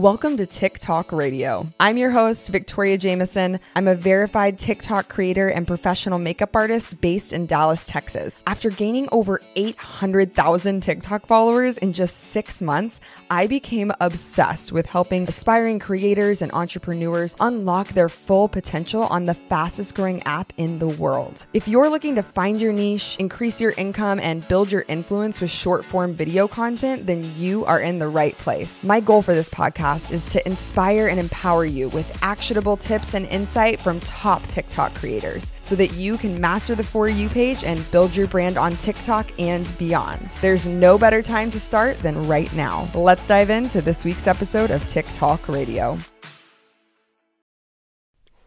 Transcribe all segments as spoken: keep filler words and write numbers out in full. Welcome to TikTok Radio. I'm your host, Victoria Jamieson. I'm a verified TikTok creator and professional makeup artist based in Dallas, Texas. After gaining over eight hundred thousand TikTok followers in just six months, I became obsessed with helping aspiring creators and entrepreneurs unlock their full potential on the fastest growing app in the world. If you're looking to find your niche, increase your income, and build your influence with short form video content, then you are in the right place. My goal for this podcast is to inspire and empower you with actionable tips and insight from top TikTok creators so that you can master the For You page and build your brand on TikTok and beyond. There's no better time to start than right now. Let's dive into this week's episode of TikTok Radio.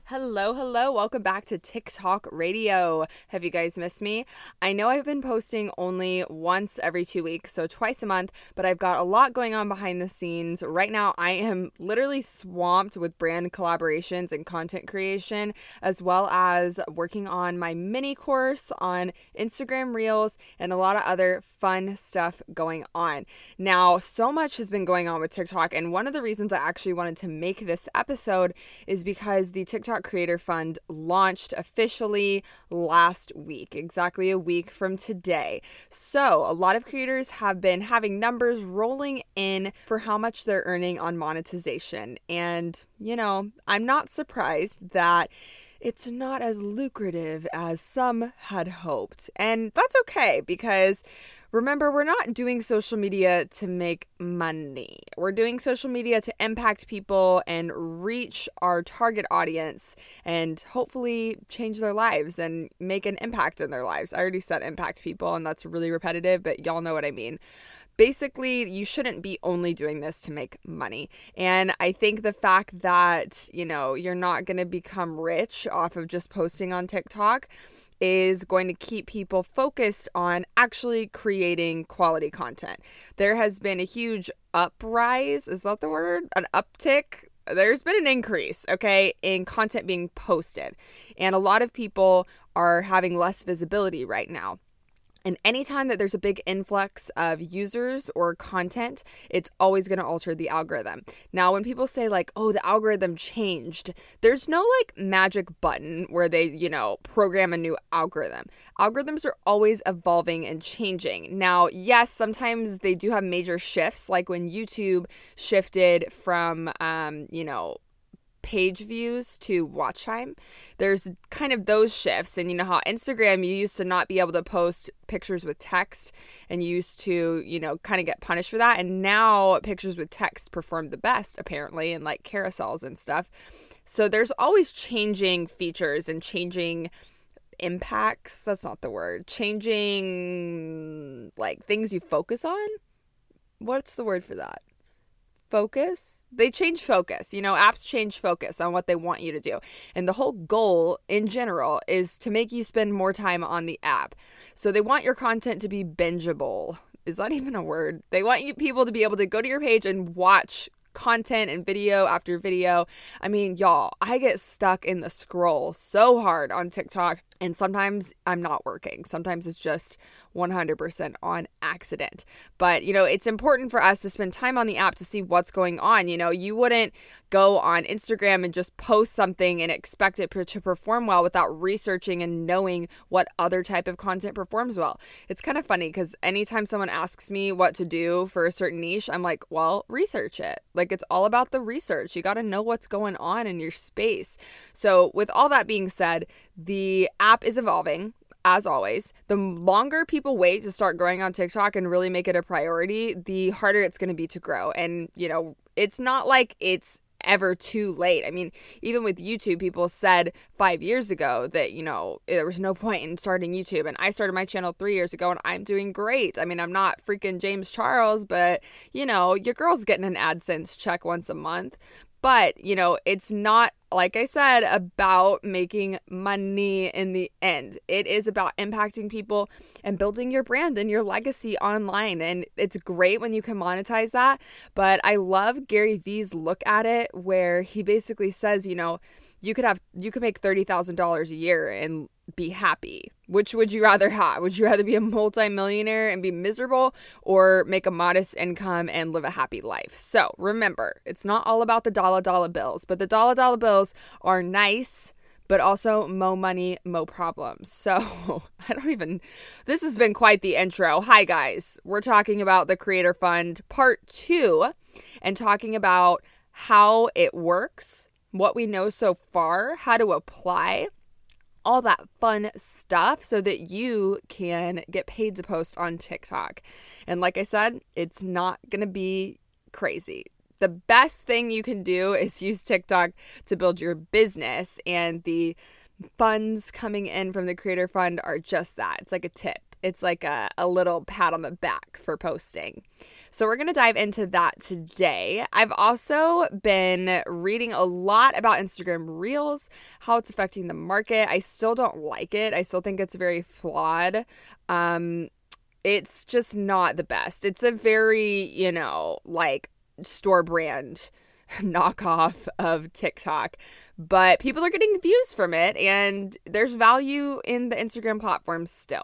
Hello, hello. Welcome back to TikTok Radio. Have you guys missed me? I know I've been posting only once every two weeks, so twice a month, but I've got a lot going on behind the scenes. Right now, I am literally swamped with brand collaborations and content creation, as well as working on my mini course on Instagram Reels and a lot of other fun stuff going on. Now, so much has been going on with TikTok, and one of the reasons I actually wanted to make this episode is because the TikTok Creator Fund launched officially last week, exactly a week from today. So a lot of creators have been having numbers rolling in for how much they're earning on monetization. And, you know, I'm not surprised that it's not as lucrative as some had hoped. And that's okay, because remember, we're not doing social media to make money. We're doing social media to impact people and reach our target audience and hopefully change their lives and make an impact in their lives. I already said impact people, and that's really repetitive, but y'all know what I mean. Basically, you shouldn't be only doing this to make money. And I think the fact that, you know, you're not going to become rich off of just posting on TikTok is going to keep people focused on actually creating quality content. There has been a huge uprise, is that the word? An uptick? There's been an increase, okay, in content being posted. And a lot of people are having less visibility right now. And anytime that there's a big influx of users or content, it's always going to alter the algorithm. Now, when people say like, oh, the algorithm changed, there's no like magic button where they, you know, program a new algorithm. Algorithms are always evolving and changing. Now, yes, sometimes they do have major shifts, like when YouTube shifted from, um, you know, page views to watch time. There's kind of those shifts. And you know how Instagram, you used to not be able to post pictures with text, and you used to, you know, kind of get punished for that. And now pictures with text perform the best, apparently, and like carousels and stuff. So there's always changing features and changing impacts. That's not the word. Changing like things you focus on. What's the word for that? Focus? They change focus. You know, apps change focus on what they want you to do. And the whole goal in general is to make you spend more time on the app. So they want your content to be bingeable. Is that even a word? They want you people to be able to go to your page and watch content and video after video. I mean, y'all, I get stuck in the scroll so hard on TikTok, and sometimes I'm not working. Sometimes it's just one hundred percent on accident. But, you know, it's important for us to spend time on the app to see what's going on. You know, you wouldn't go on Instagram and just post something and expect it to perform well without researching and knowing what other type of content performs well. It's kind of funny because anytime someone asks me what to do for a certain niche, I'm like, well, research it. Like, it's all about the research. You got to know what's going on in your space. So with all that being said, the app is evolving. As always, the longer people wait to start growing on TikTok and really make it a priority, the harder it's going to be to grow. And, you know, it's not like it's ever too late. I mean, even with YouTube, people said five years ago that, you know, there was no point in starting YouTube. And I started my channel three years ago and I'm doing great. I mean, I'm not freaking James Charles, but, you know, your girl's getting an AdSense check once a month. But, you know, it's not, like I said, about making money in the end. It is about impacting people and building your brand and your legacy online. And it's great when you can monetize that. But I love Gary Vee's look at it, where he basically says, you know, you could have, you could make thirty thousand dollars a year and be happy? Which would you rather have? Would you rather be a multimillionaire and be miserable, or make a modest income and live a happy life? So remember, it's not all about the dollar dollar bills, but the dollar dollar bills are nice, but also mo money, mo problems. So I don't even, this has been quite the intro. Hi guys, we're talking about the Creator Fund part two and talking about how it works, what we know so far, how to apply, all that fun stuff so that you can get paid to post on TikTok. And like I said, it's not going to be crazy. The best thing you can do is use TikTok to build your business, and the funds coming in from the Creator Fund are just that. It's like a tip. It's like a, a little pat on the back for posting. So we're going to dive into that today. I've also been reading a lot about Instagram Reels, how it's affecting the market. I still don't like it. I still think it's very flawed. Um, it's just not the best. It's a very, you know, like store brand knockoff of TikTok, but people are getting views from it, and there's value in the Instagram platform still.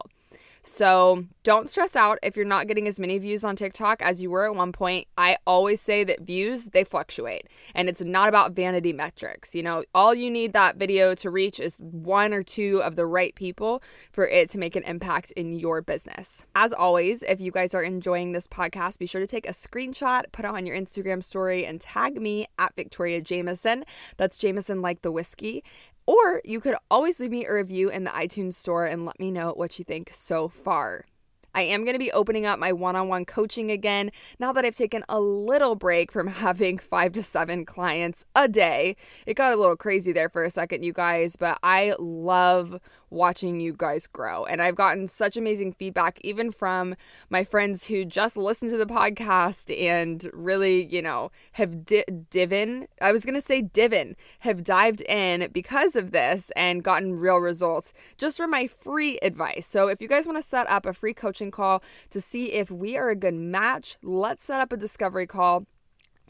So don't stress out if you're not getting as many views on TikTok as you were at one point. I always say that views, they fluctuate, and it's not about vanity metrics. You know, all you need that video to reach is one or two of the right people for it to make an impact in your business. As always, if you guys are enjoying this podcast, be sure to take a screenshot, put it on your Instagram story, and tag me at Victoria Jamieson. That's Jamieson like the whiskey. Or you could always leave me a review in the iTunes store and let me know what you think so far. I am going to be opening up my one-on-one coaching again now that I've taken a little break from having five to seven clients a day. It got a little crazy there for a second, you guys, but I love watching you guys grow. And I've gotten such amazing feedback, even from my friends who just listened to the podcast and really, you know, have di- divin, I was going to say divin, have dived in because of this and gotten real results just for my free advice. So if you guys want to set up a free coaching call to see if we are a good match, let's set up a discovery call.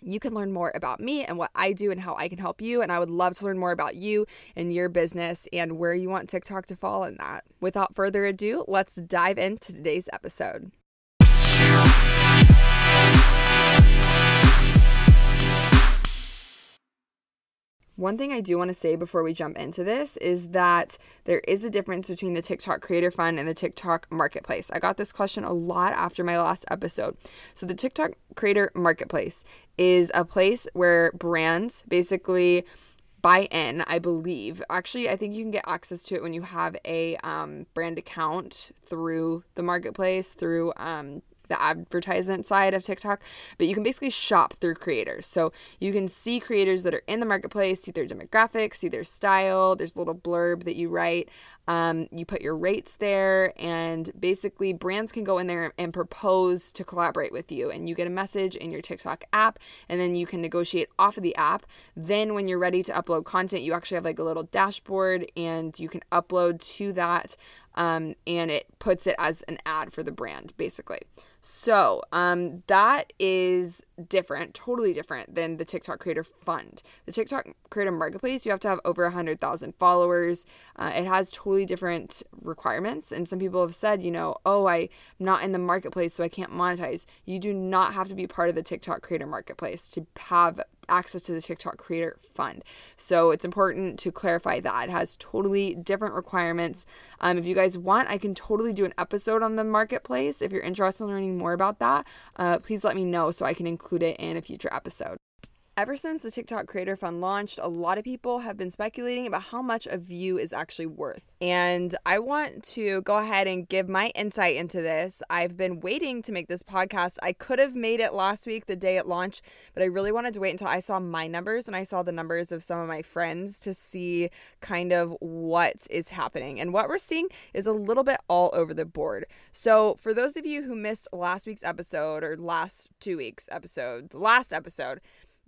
You can learn more about me and what I do and how I can help you. And I would love to learn more about you and your business and where you want TikTok to fall in that. Without further ado, let's dive into today's episode. One thing I do want to say before we jump into this is that there is a difference between the TikTok Creator Fund and the TikTok Marketplace. I got this question a lot after my last episode. So the TikTok Creator Marketplace is a place where brands basically buy in, I believe. Actually, I think you can get access to it when you have a um, brand account through the marketplace, through um the advertisement side of TikTok, but you can basically shop through creators. So you can see creators that are in the marketplace, see their demographics, see their style. There's a little blurb that you write. Um, you put your rates there, and basically brands can go in there and propose to collaborate with you, and you get a message in your TikTok app, and then you can negotiate off of the app. Then when you're ready to upload content, you actually have like a little dashboard, and you can upload to that, um, and it puts it as an ad for the brand basically. So um, that is different, totally different than the TikTok Creator Fund. The TikTok Creator Marketplace, you have to have over one hundred thousand followers. Uh, it has totally different requirements. And some people have said, you know, oh, I'm not in the marketplace, so I can't monetize. You do not have to be part of the TikTok Creator Marketplace to have access to the TikTok Creator Fund. So it's important to clarify that. It has totally different requirements. Um, if you guys want, I can totally do an episode on the marketplace. If you're interested in learning more about that, uh, please let me know so I can include it in a future episode. Ever since the TikTok Creator Fund launched, a lot of people have been speculating about how much a view is actually worth. And I want to go ahead and give my insight into this. I've been waiting to make this podcast. I could have made it last week, the day it launched, but I really wanted to wait until I saw my numbers and I saw the numbers of some of my friends to see kind of what is happening. And what we're seeing is a little bit all over the board. So for those of you who missed last week's episode or last two weeks' episode, the last episode,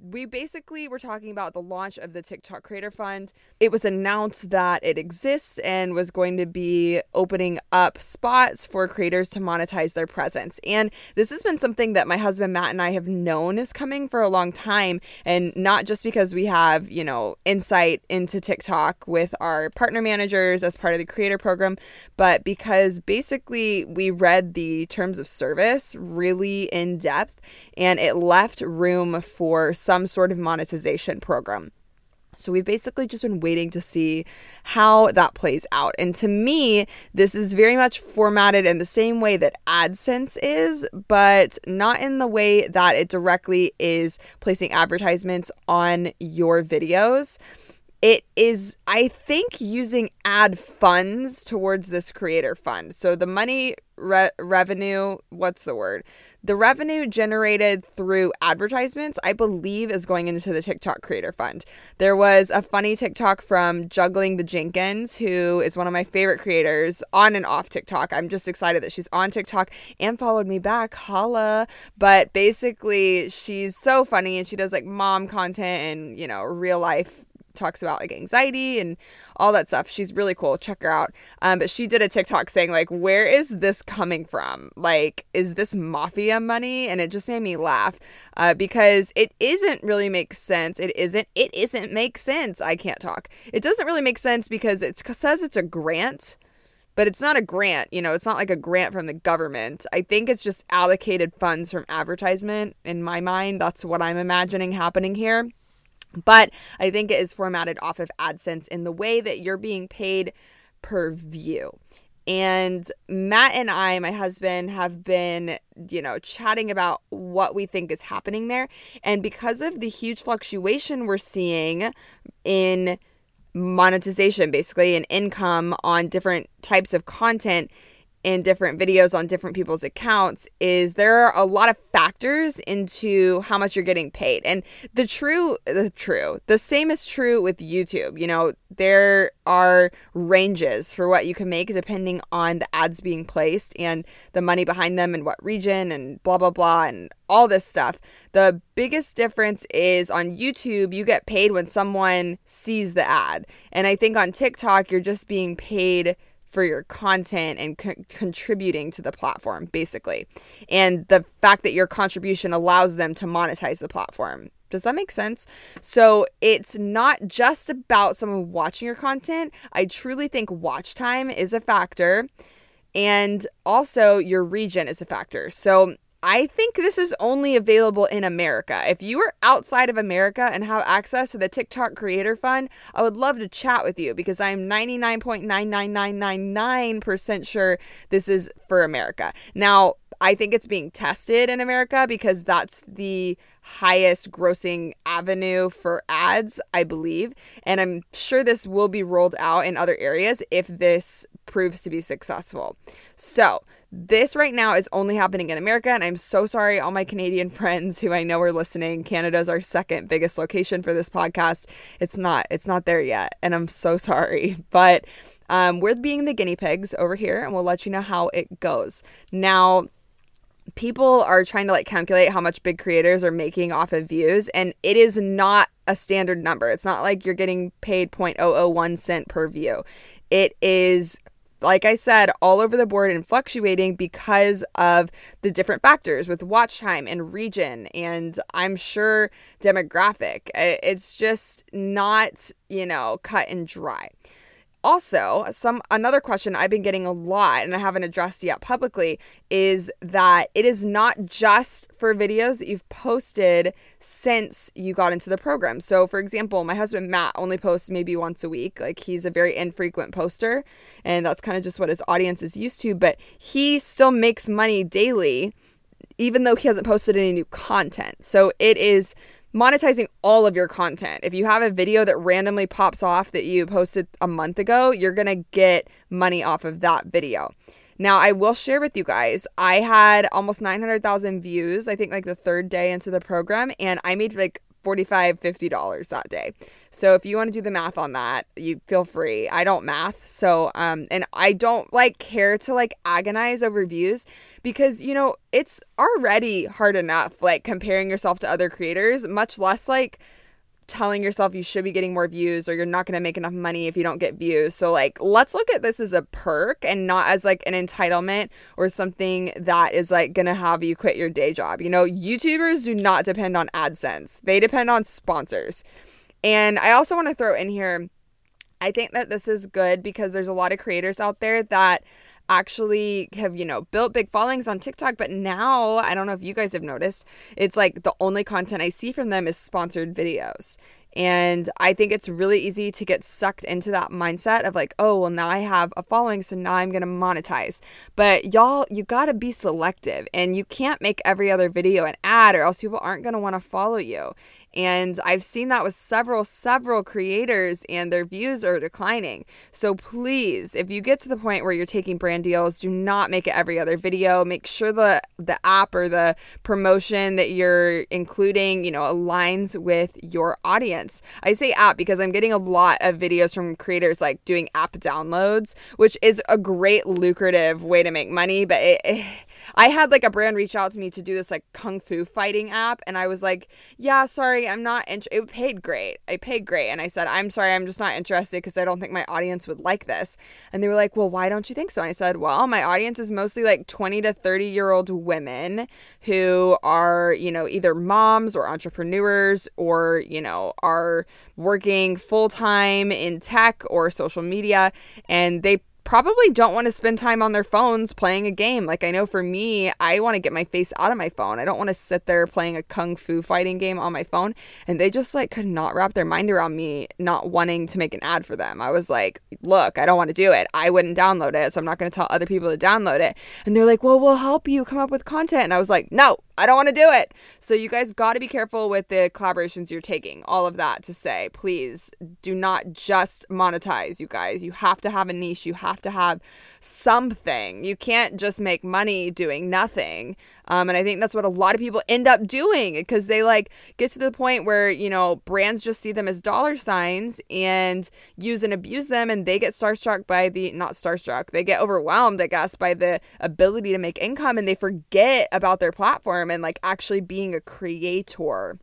we basically were talking about the launch of the TikTok Creator Fund. It was announced that it exists and was going to be opening up spots for creators to monetize their presence. And this has been something that my husband Matt and I have known is coming for a long time, and not just because we have, you know, insight into TikTok with our partner managers as part of the creator program, but because basically we read the terms of service really in depth, and it left room for some sort of monetization program. So we've basically just been waiting to see how that plays out. And to me, this is very much formatted in the same way that AdSense is, but not in the way that it directly is placing advertisements on your videos. It is, I think, using ad funds towards this creator fund. So the money re- revenue, what's the word? The revenue generated through advertisements, I believe, is going into the TikTok Creator Fund. There was a funny TikTok from Juggling the Jenkins, who is one of my favorite creators on and off TikTok. I'm just excited that she's on TikTok and followed me back. Holla. But basically, she's so funny, and she does like mom content and, you know, real life, talks about like anxiety and all that stuff. She's really cool. Check her out. Um, but she did a TikTok saying like, where is this coming from? Like, is this mafia money? And it just made me laugh uh, because it isn't really make sense. It isn't, it isn't make sense. I can't talk. It doesn't really make sense because it says it's a grant, but it's not a grant. You know, it's not like a grant from the government. I think it's just allocated funds from advertisement. In my mind, that's what I'm imagining happening here. But I think it is formatted off of AdSense in the way that you're being paid per view. And Matt and I, my husband, have been, you know, chatting about what we think is happening there. And because of the huge fluctuation we're seeing in monetization, basically, and income on different types of content, in different videos on different people's accounts, is there are a lot of factors into how much you're getting paid. And the true, the true, the same is true with YouTube. You know, there are ranges for what you can make depending on the ads being placed and the money behind them and what region and blah, blah, blah, and all this stuff. The biggest difference is on YouTube, you get paid when someone sees the ad. And I think on TikTok, you're just being paid for your content and co- contributing to the platform, basically. And the fact that your contribution allows them to monetize the platform. Does that make sense? So it's not just about someone watching your content. I truly think watch time is a factor, and also your region is a factor. So I think this is only available in America. If you are outside of America and have access to the TikTok Creator Fund, I would love to chat with you because I'm ninety-nine point nine nine nine nine nine percent sure this is for America. Now, I think it's being tested in America because that's the highest grossing avenue for ads, I believe. And I'm sure this will be rolled out in other areas if this proves to be successful. So this right now is only happening in America, and I'm so sorry all my Canadian friends who I know are listening. Canada's our second biggest location for this podcast. It's not, it's not there yet, and I'm so sorry. But um, we're being the guinea pigs over here, and we'll let you know how it goes. Now, people are trying to like calculate how much big creators are making off of views, and it is not a standard number. It's not like you're getting paid zero point zero zero one cent per view. It is, like I said, all over the board and fluctuating because of the different factors with watch time and region and I'm sure demographic. It's just not, you know, cut and dry. Also, some another question I've been getting a lot and I haven't addressed yet publicly is that it is not just for videos that you've posted since you got into the program. So, for example, my husband Matt only posts maybe once a week. Like, he's a very infrequent poster, and that's kind of just what his audience is used to, but he still makes money daily even though he hasn't posted any new content. So, it is monetizing all of your content. If you have a video that randomly pops off that you posted a month ago, you're going to get money off of that video. Now, I will share with you guys, I had almost nine hundred thousand views, I think like the third day into the program, and I made like forty-five, fifty dollars that day. So if you want to do the math on that, you feel free. I don't math. So, um, and I don't like care to like agonize over views because, you know, it's already hard enough, like comparing yourself to other creators, much less like telling yourself you should be getting more views or you're not going to make enough money if you don't get views. So like, let's look at this as a perk and not as like an entitlement or something that is like going to have you quit your day job. You know, YouTubers do not depend on AdSense. They depend on sponsors. And I also want to throw in here, I think that this is good because there's a lot of creators out there that actually have, you know, built big followings on TikTok, but now, I don't know if you guys have noticed, it's like the only content I see from them is sponsored videos. And I think it's really easy to get sucked into that mindset of like, oh, well, now I have a following, so now I'm going to monetize. But y'all, you got to be selective, and you can't make every other video an ad or else people aren't going to want to follow you. And I've seen that with several, several creators, and their views are declining. So please, if you get to the point where you're taking brand deals, do not make it every other video. Make sure the, the app or the promotion that you're including, you know, aligns with your audience. I say app because I'm getting a lot of videos from creators like doing app downloads, which is a great lucrative way to make money. But it, it, I had like a brand reach out to me to do this like kung fu fighting app. And I was like, yeah, sorry, I'm not interested. It paid great. I paid great. And I said, I'm sorry, I'm just not interested because I don't think my audience would like this. And they were like, well, why don't you think so? And I said, well, my audience is mostly like twenty to thirty year old women who are, you know, either moms or entrepreneurs or, you know, are are working full-time in tech or social media, and they probably don't want to spend time on their phones playing a game. Like, I know for me, I want to get my face out of my phone. I don't want to sit there playing a kung fu fighting game on my phone. And they just like could not wrap their mind around me not wanting to make an ad for them. I was like, look, I don't want to do it. I wouldn't download it. So I'm not going to tell other people to download it. And they're like, well, we'll help you come up with content. And I was like, no, I don't want to do it. So you guys got to be careful with the collaborations you're taking. All of that to say, please do not just monetize, you guys. You have to have a niche. You have to have something. You can't just make money doing nothing. Um, and I think that's what a lot of people end up doing because they like get to the point where, you know, brands just see them as dollar signs and use and abuse them. And they get starstruck by the, not starstruck, they get overwhelmed, I guess, by the ability to make income, and they forget about their platform and like actually being a creator.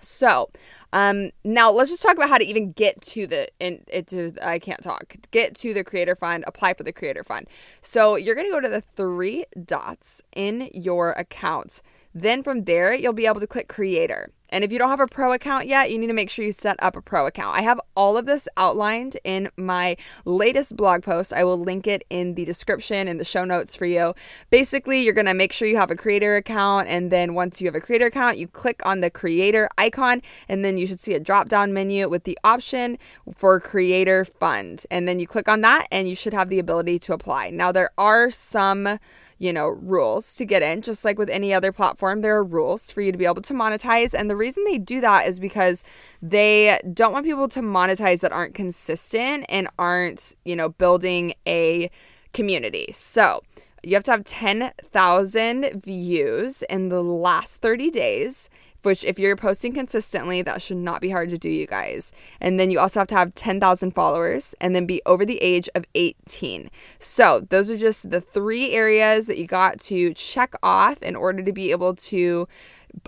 So, um, now let's just talk about how to even get to the, and it is, I can't talk, get to the creator fund, apply for the creator fund. So you're going to go to the three dots in your account. Then from there, you'll be able to click creator. And if you don't have a pro account yet, you need to make sure you set up a pro account. I have all of this outlined in my latest blog post. I will link it in the description and the show notes for you. Basically, you're going to make sure you have a creator account. And then once you have a creator account, you click on the creator icon. And then you should see a drop down menu with the option for creator fund. And then you click on that and you should have the ability to apply. Now, there are some, you know, rules to get in. Just like with any other platform, there are rules for you to be able to monetize. And the reason they do that is because they don't want people to monetize that aren't consistent and aren't, you know, building a community. So you have to have ten thousand views in the last thirty days, which if you're posting consistently, that should not be hard to do, you guys. And then you also have to have ten thousand followers and then be over the age of eighteen. So those are just the three areas that you got to check off in order to be able to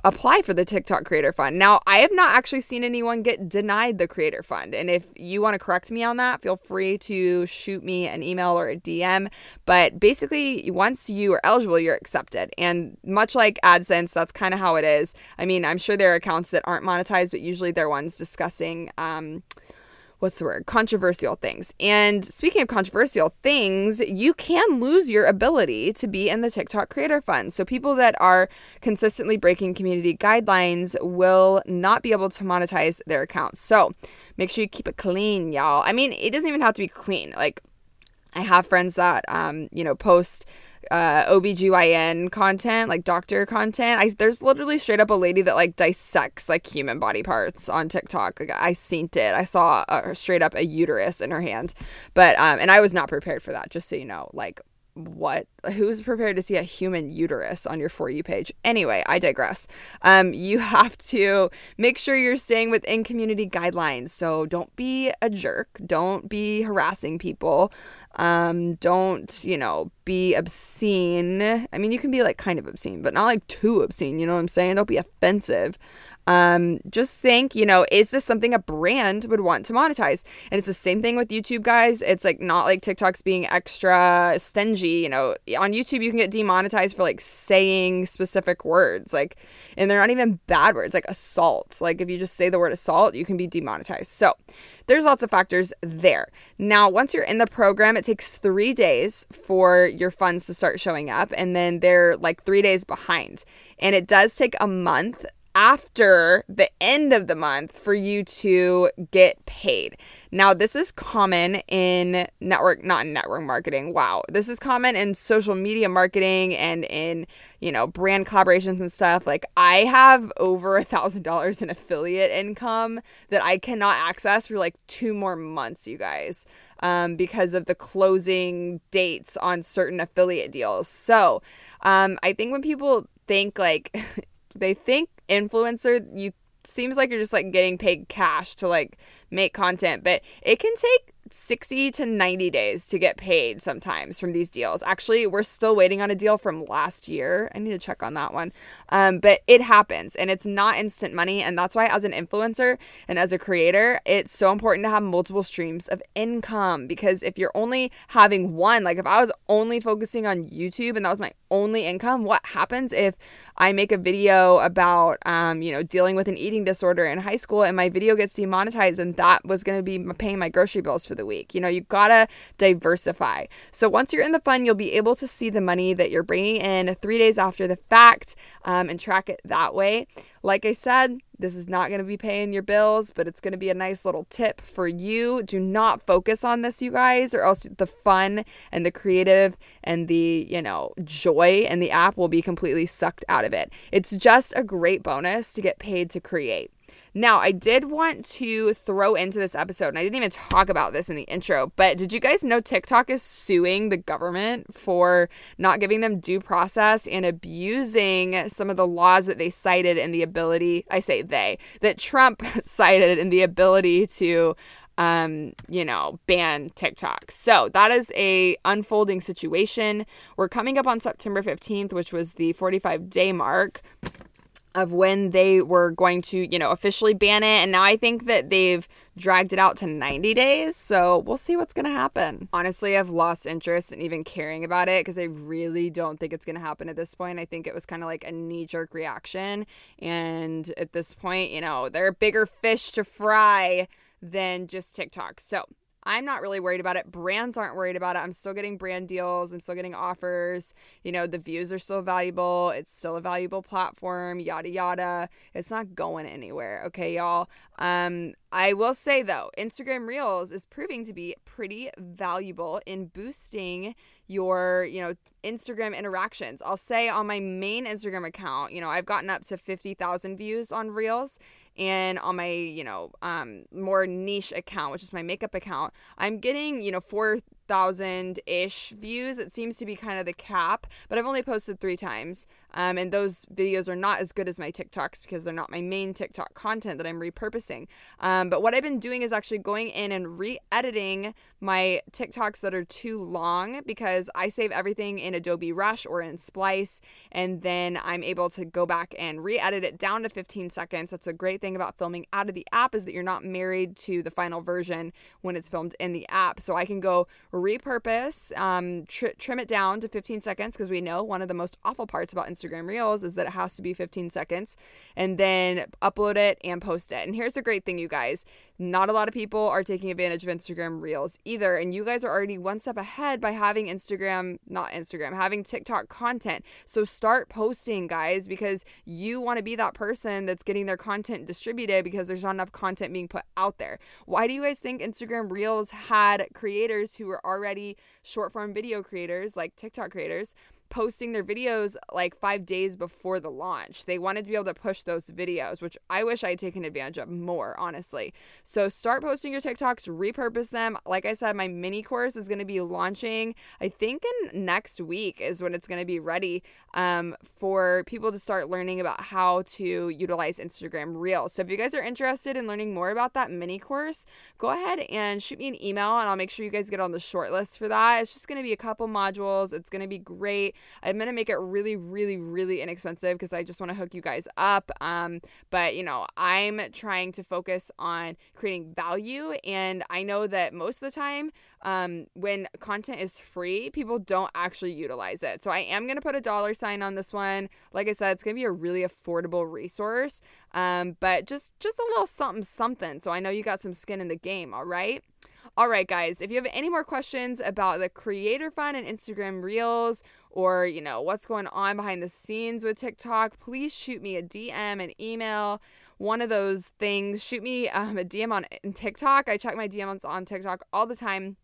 apply for the TikTok Creator Fund. Now, I have not actually seen anyone get denied the Creator Fund. And if you want to correct me on that, feel free to shoot me an email or a D M. But basically, once you are eligible, you're accepted. And much like AdSense, that's kind of how it is. I mean, I'm sure there are accounts that aren't monetized, but usually they're ones discussing, um, what's the word? Controversial things. And speaking of controversial things, you can lose your ability to be in the TikTok Creator Fund. So people that are consistently breaking community guidelines will not be able to monetize their accounts. So make sure you keep it clean, y'all. I mean, it doesn't even have to be clean. Like, I have friends that, um, you know, post uh, O B G Y N content, like doctor content. I, there's literally straight up a lady that like dissects like human body parts on TikTok. Like, I seen it. I saw a, straight up a uterus in her hand, but, um, and I was not prepared for that, just so you know, like what? Who's prepared to see a human uterus on your For You page? Anyway, I digress. Um, you have to make sure you're staying within community guidelines. So don't be a jerk. Don't be harassing people. Um, don't, you know, be obscene. I mean, you can be like kind of obscene, but not like too obscene. You know what I'm saying? Don't be offensive. Um, just think, you know, is this something a brand would want to monetize? And it's the same thing with YouTube, guys. It's like not like TikTok's being extra stingy. You know, on YouTube, you can get demonetized for like saying specific words, like, and they're not even bad words, like assault. Like if you just say the word assault, you can be demonetized. So there's lots of factors there. Now, once you're in the program, it takes three days for your funds to start showing up, and then they're like three days behind. And it does take a month after the end of the month for you to get paid. Now, this is common in network, not in network marketing. Wow. This is common in social media marketing and in, you know, brand collaborations and stuff. Like I have over a thousand dollars in affiliate income that I cannot access for like two more months, you guys, um, because of the closing dates on certain affiliate deals. So, um, I think when people think like, they think influencer, you seems like you're just like getting paid cash to like make content, but it can take sixty to ninety days to get paid sometimes from these deals. Actually, we're still waiting on a deal from last year. I need to check on that one. Um, but it happens and it's not instant money. And that's why as an influencer and as a creator, it's so important to have multiple streams of income, because if you're only having one, like if I was only focusing on YouTube and that was my only income, what happens if I make a video about, um, you know, dealing with an eating disorder in high school and my video gets demonetized and that was going to be paying my grocery bills for the week? You know, you gotta diversify. So once you're in the fund, you'll be able to see the money that you're bringing in three days after the fact, um, and track it that way. Like I said, this is not going to be paying your bills, but it's going to be a nice little tip for you. Do not focus on this, you guys, or else the fun and the creative and the, you know, joy and the app will be completely sucked out of it. It's just a great bonus to get paid to create. Now, I did want to throw into this episode, and I didn't even talk about this in the intro, but did you guys know TikTok is suing the government for not giving them due process and abusing some of the laws that they cited in the ability, I say they, that Trump cited in the ability to, um, you know, ban TikTok. So that is a unfolding situation. We're coming up on September fifteenth, which was the forty-five day mark of when they were going to, you know, officially ban it. And now I think that they've dragged it out to ninety days. So we'll see what's going to happen. Honestly, I've lost interest in even caring about it because I really don't think it's going to happen at this point. I think it was kind of like a knee-jerk reaction. And at this point, you know, there are bigger fish to fry than just TikTok. So I'm not really worried about it. Brands aren't worried about it. I'm still getting brand deals. I'm still getting offers. You know, the views are still valuable. It's still a valuable platform, yada, yada. It's not going anywhere. Okay, y'all. Um, I will say, though, Instagram Reels is proving to be pretty valuable in boosting your, you know, Instagram interactions. I'll say on my main Instagram account, you know, I've gotten up to fifty thousand views on Reels. And on my, you know, um, more niche account, which is my makeup account, I'm getting, you know, four thousand-ish views. It seems to be kind of the cap, but I've only posted three times. Um, and those videos are not as good as my TikToks because they're not my main TikTok content that I'm repurposing. Um, but what I've been doing is actually going in and re-editing my TikToks that are too long, because I save everything in Adobe Rush or in Splice, and then I'm able to go back and re-edit it down to fifteen seconds. That's a great thing about filming out of the app, is that you're not married to the final version when it's filmed in the app. So I can go repurpose, um, tr- trim it down to fifteen seconds, because we know one of the most awful parts about Instagram Reels is that it has to be fifteen seconds, and then upload it and post it. And here's the great thing, you guys. Not a lot of people are taking advantage of Instagram Reels either, and you guys are already one step ahead by having Instagram, not Instagram, having TikTok content. So start posting, guys, because you want to be that person that's getting their content distributed, because there's not enough content being put out there. Why do you guys think Instagram Reels had creators who were already short form video creators, like TikTok creators, posting their videos like five days before the launch. They wanted to be able to push those videos, which I wish I had taken advantage of more, honestly. So start posting your TikToks, repurpose them. Like I said, my mini course is going to be launching, I think in next week is when it's going to be ready um, for people to start learning about how to utilize Instagram Reels. So if you guys are interested in learning more about that mini course, go ahead and shoot me an email and I'll make sure you guys get on the short list for that. It's just going to be a couple modules. It's going to be great. I'm going to make it really, really, really inexpensive because I just want to hook you guys up. Um, but, you know, I'm trying to focus on creating value. And I know that most of the time um, when content is free, people don't actually utilize it. So I am going to put a dollar sign on this one. Like I said, it's going to be a really affordable resource, um, but just, just a little something, something. So I know you got some skin in the game. All right. All right, guys, if you have any more questions about the Creator Fund and Instagram Reels, or, you know, what's going on behind the scenes with TikTok, please shoot me a D M, an email, one of those things. Shoot me um, a D M on TikTok. I check my D Ms on TikTok all the time.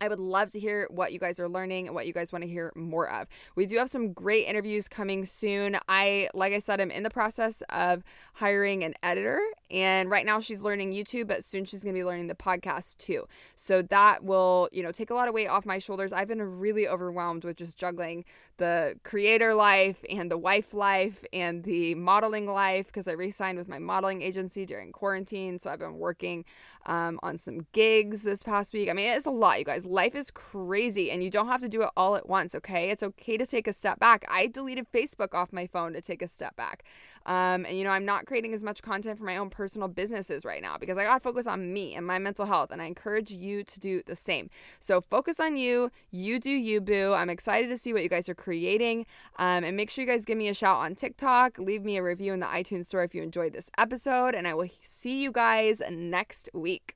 I would love to hear what you guys are learning and what you guys want to hear more of. We do have some great interviews coming soon. I, like I said, I'm in the process of hiring an editor, and right now she's learning YouTube, but soon she's going to be learning the podcast too. So that will, you know, take a lot of weight off my shoulders. I've been really overwhelmed with just juggling the creator life and the wife life and the modeling life because I re-signed with my modeling agency during quarantine. So I've been working um, on some gigs this past week. I mean, it's a lot, you guys. Life is crazy and you don't have to do it all at once, okay? It's okay to take a step back. I deleted Facebook off my phone to take a step back. Um, and, you know, I'm not creating as much content for my own personal businesses right now because I got to focus on me and my mental health, and I encourage you to do the same. So focus on you. You do you, boo. I'm excited to see what you guys are creating. Um, and make sure you guys give me a shout on TikTok. Leave me a review in the iTunes store if you enjoyed this episode, and I will see you guys next week.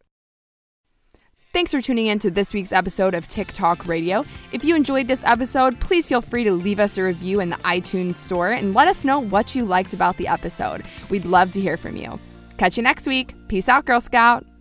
Thanks for tuning in to this week's episode of TikTok Radio. If you enjoyed this episode, please feel free to leave us a review in the iTunes store and let us know what you liked about the episode. We'd love to hear from you. Catch you next week. Peace out, Girl Scout.